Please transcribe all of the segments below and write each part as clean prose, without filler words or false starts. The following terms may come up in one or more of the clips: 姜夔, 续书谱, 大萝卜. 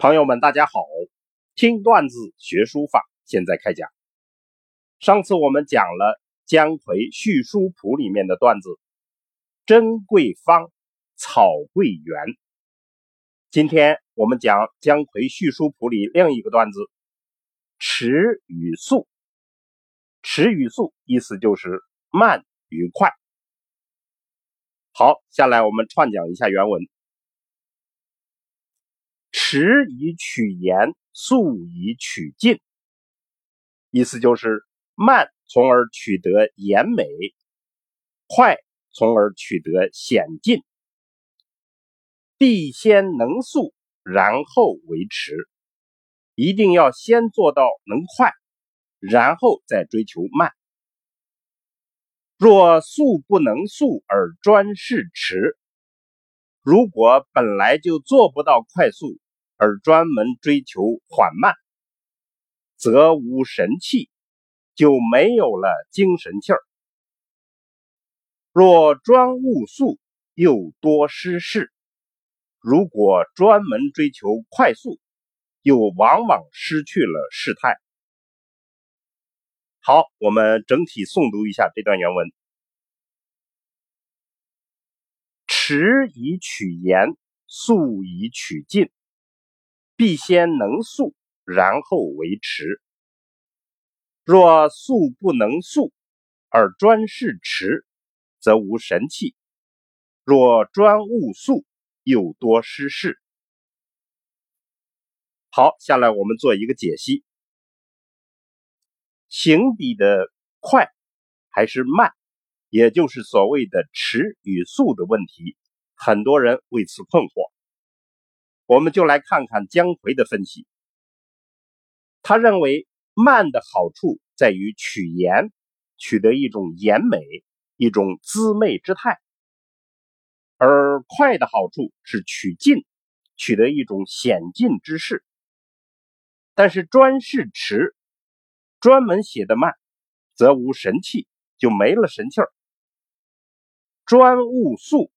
朋友们，大家好！听段子学书法，现在开讲。上次我们讲了姜夔续书谱里面的段子“珍贵方，草贵圆”。今天我们讲姜夔续书谱里另一个段子“迟与速”。迟与速意思就是慢与快。好，下来我们串讲一下原文。迟以取言，速以取劲，意思就是慢从而取得言美，快从而取得险劲。必先能速，然后为迟，一定要先做到能快，然后再追求慢。若速不能速而专事迟，如果本来就做不到快速，而专门追求缓慢，则无神气，就没有了精神气儿。若专务速，又多失事；如果专门追求快速，又往往失去了事态。好，我们整体诵读一下这段原文。迟以取言，速以取劲。必先能速，然后为迟。若速不能速，而专事迟，则无神气；若专务速，又多失事。好，下来我们做一个解析。行笔的快还是慢，也就是所谓的迟与速的问题，很多人为此困惑。我们就来看看姜夔的分析。他认为慢的好处在于取言，取得一种言美，一种姿媚之态；而快的好处是取劲，取得一种险劲之势。但是专事迟，专门写的慢，则无神气，就没了神气儿；专务速，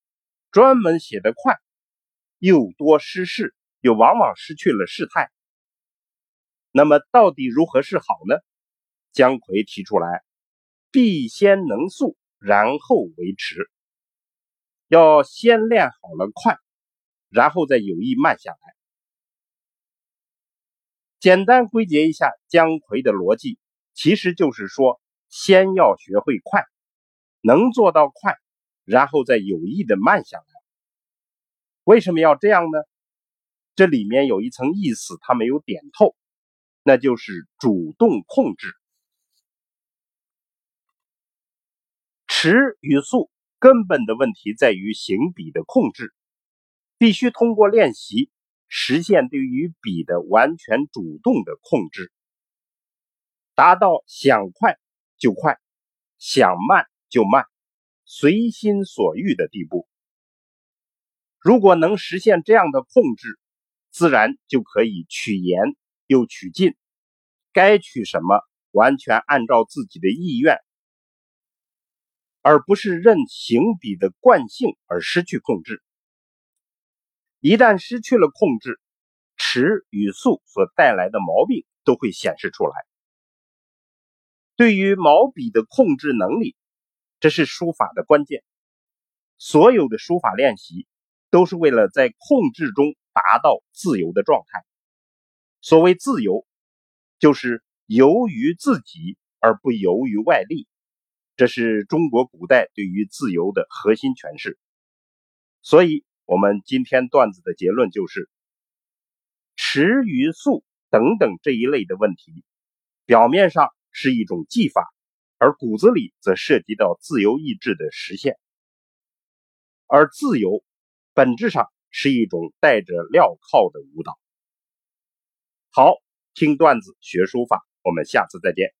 专门写的快，又多失事，又往往失去了事态。那么到底如何是好呢？姜夔提出来，必先能速，然后为迟。要先练好了快，然后再有意慢下来。简单归结一下姜夔的逻辑，其实就是说，先要学会快，能做到快，然后再有意的慢下来。为什么要这样呢？这里面有一层意思它没有点透，那就是主动控制。迟与速根本的问题在于行笔的控制，必须通过练习实现对于笔的完全主动的控制，达到想快就快，想慢就慢，随心所欲的地步。如果能实现这样的控制，自然就可以取言又取劲，该取什么完全按照自己的意愿，而不是任行笔的惯性而失去控制。一旦失去了控制，迟与速所带来的毛病都会显示出来。对于毛笔的控制能力，这是书法的关键。所有的书法练习都是为了在控制中达到自由的状态。所谓自由，就是由于自己而不由于外力，这是中国古代对于自由的核心诠释。所以我们今天段子的结论就是，迟与速等等这一类的问题，表面上是一种技法，而骨子里则涉及到自由意志的实现。而自由本质上是一种带着镣铐的舞蹈。好，听段子学书法，我们下次再见。